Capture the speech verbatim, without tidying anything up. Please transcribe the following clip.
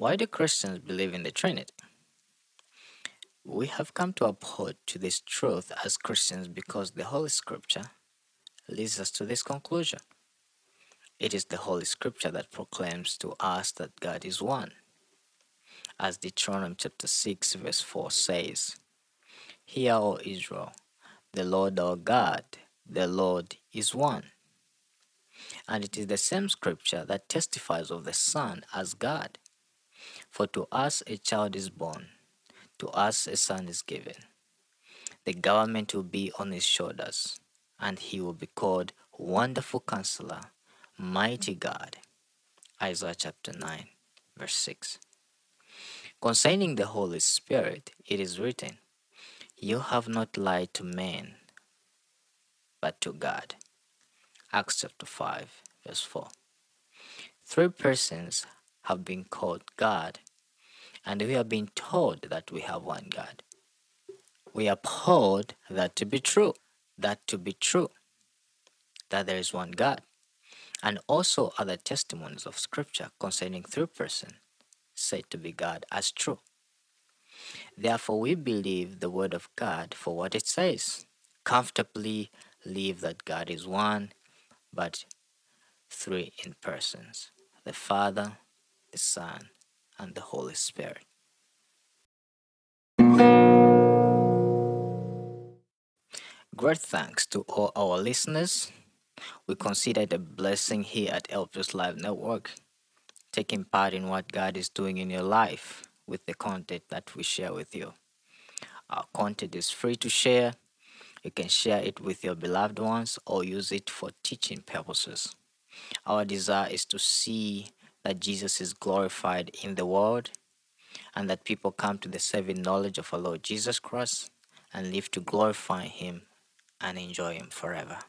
Why do Christians believe in the Trinity? We have come to uphold to this truth as Christians because the Holy Scripture leads us to this conclusion. It is the Holy Scripture that proclaims to us that God is one. As Deuteronomy chapter six verse four says, "Hear, O Israel, the Lord our God, the Lord is one." And it is the same scripture that testifies of the Son as God. For to us a child is born, to us a son is given. The government will be on his shoulders, and he will be called Wonderful Counselor, Mighty God. Isaiah chapter nine, verse six. Concerning the Holy Spirit, it is written, "You have not lied to men, but to God." Acts chapter five, verse four. Three persons have been called God, and we have been told that we have one God. We uphold that to be true, that to be true, that there is one God, and also other testimonies of Scripture concerning three persons said to be God as true. Therefore, we believe the Word of God for what it says, comfortably believe that God is one, but three in persons, the Father, the Son, and the Holy Spirit. Great thanks to all our listeners. We consider it a blessing here at Elpis Live Network, taking part in what God is doing in your life with the content that we share with you. Our content is free to share. You can share it with your beloved ones or use it for teaching purposes. Our desire is to see that Jesus is glorified in the world and that people come to the saving knowledge of our Lord Jesus Christ and live to glorify Him and enjoy Him forever.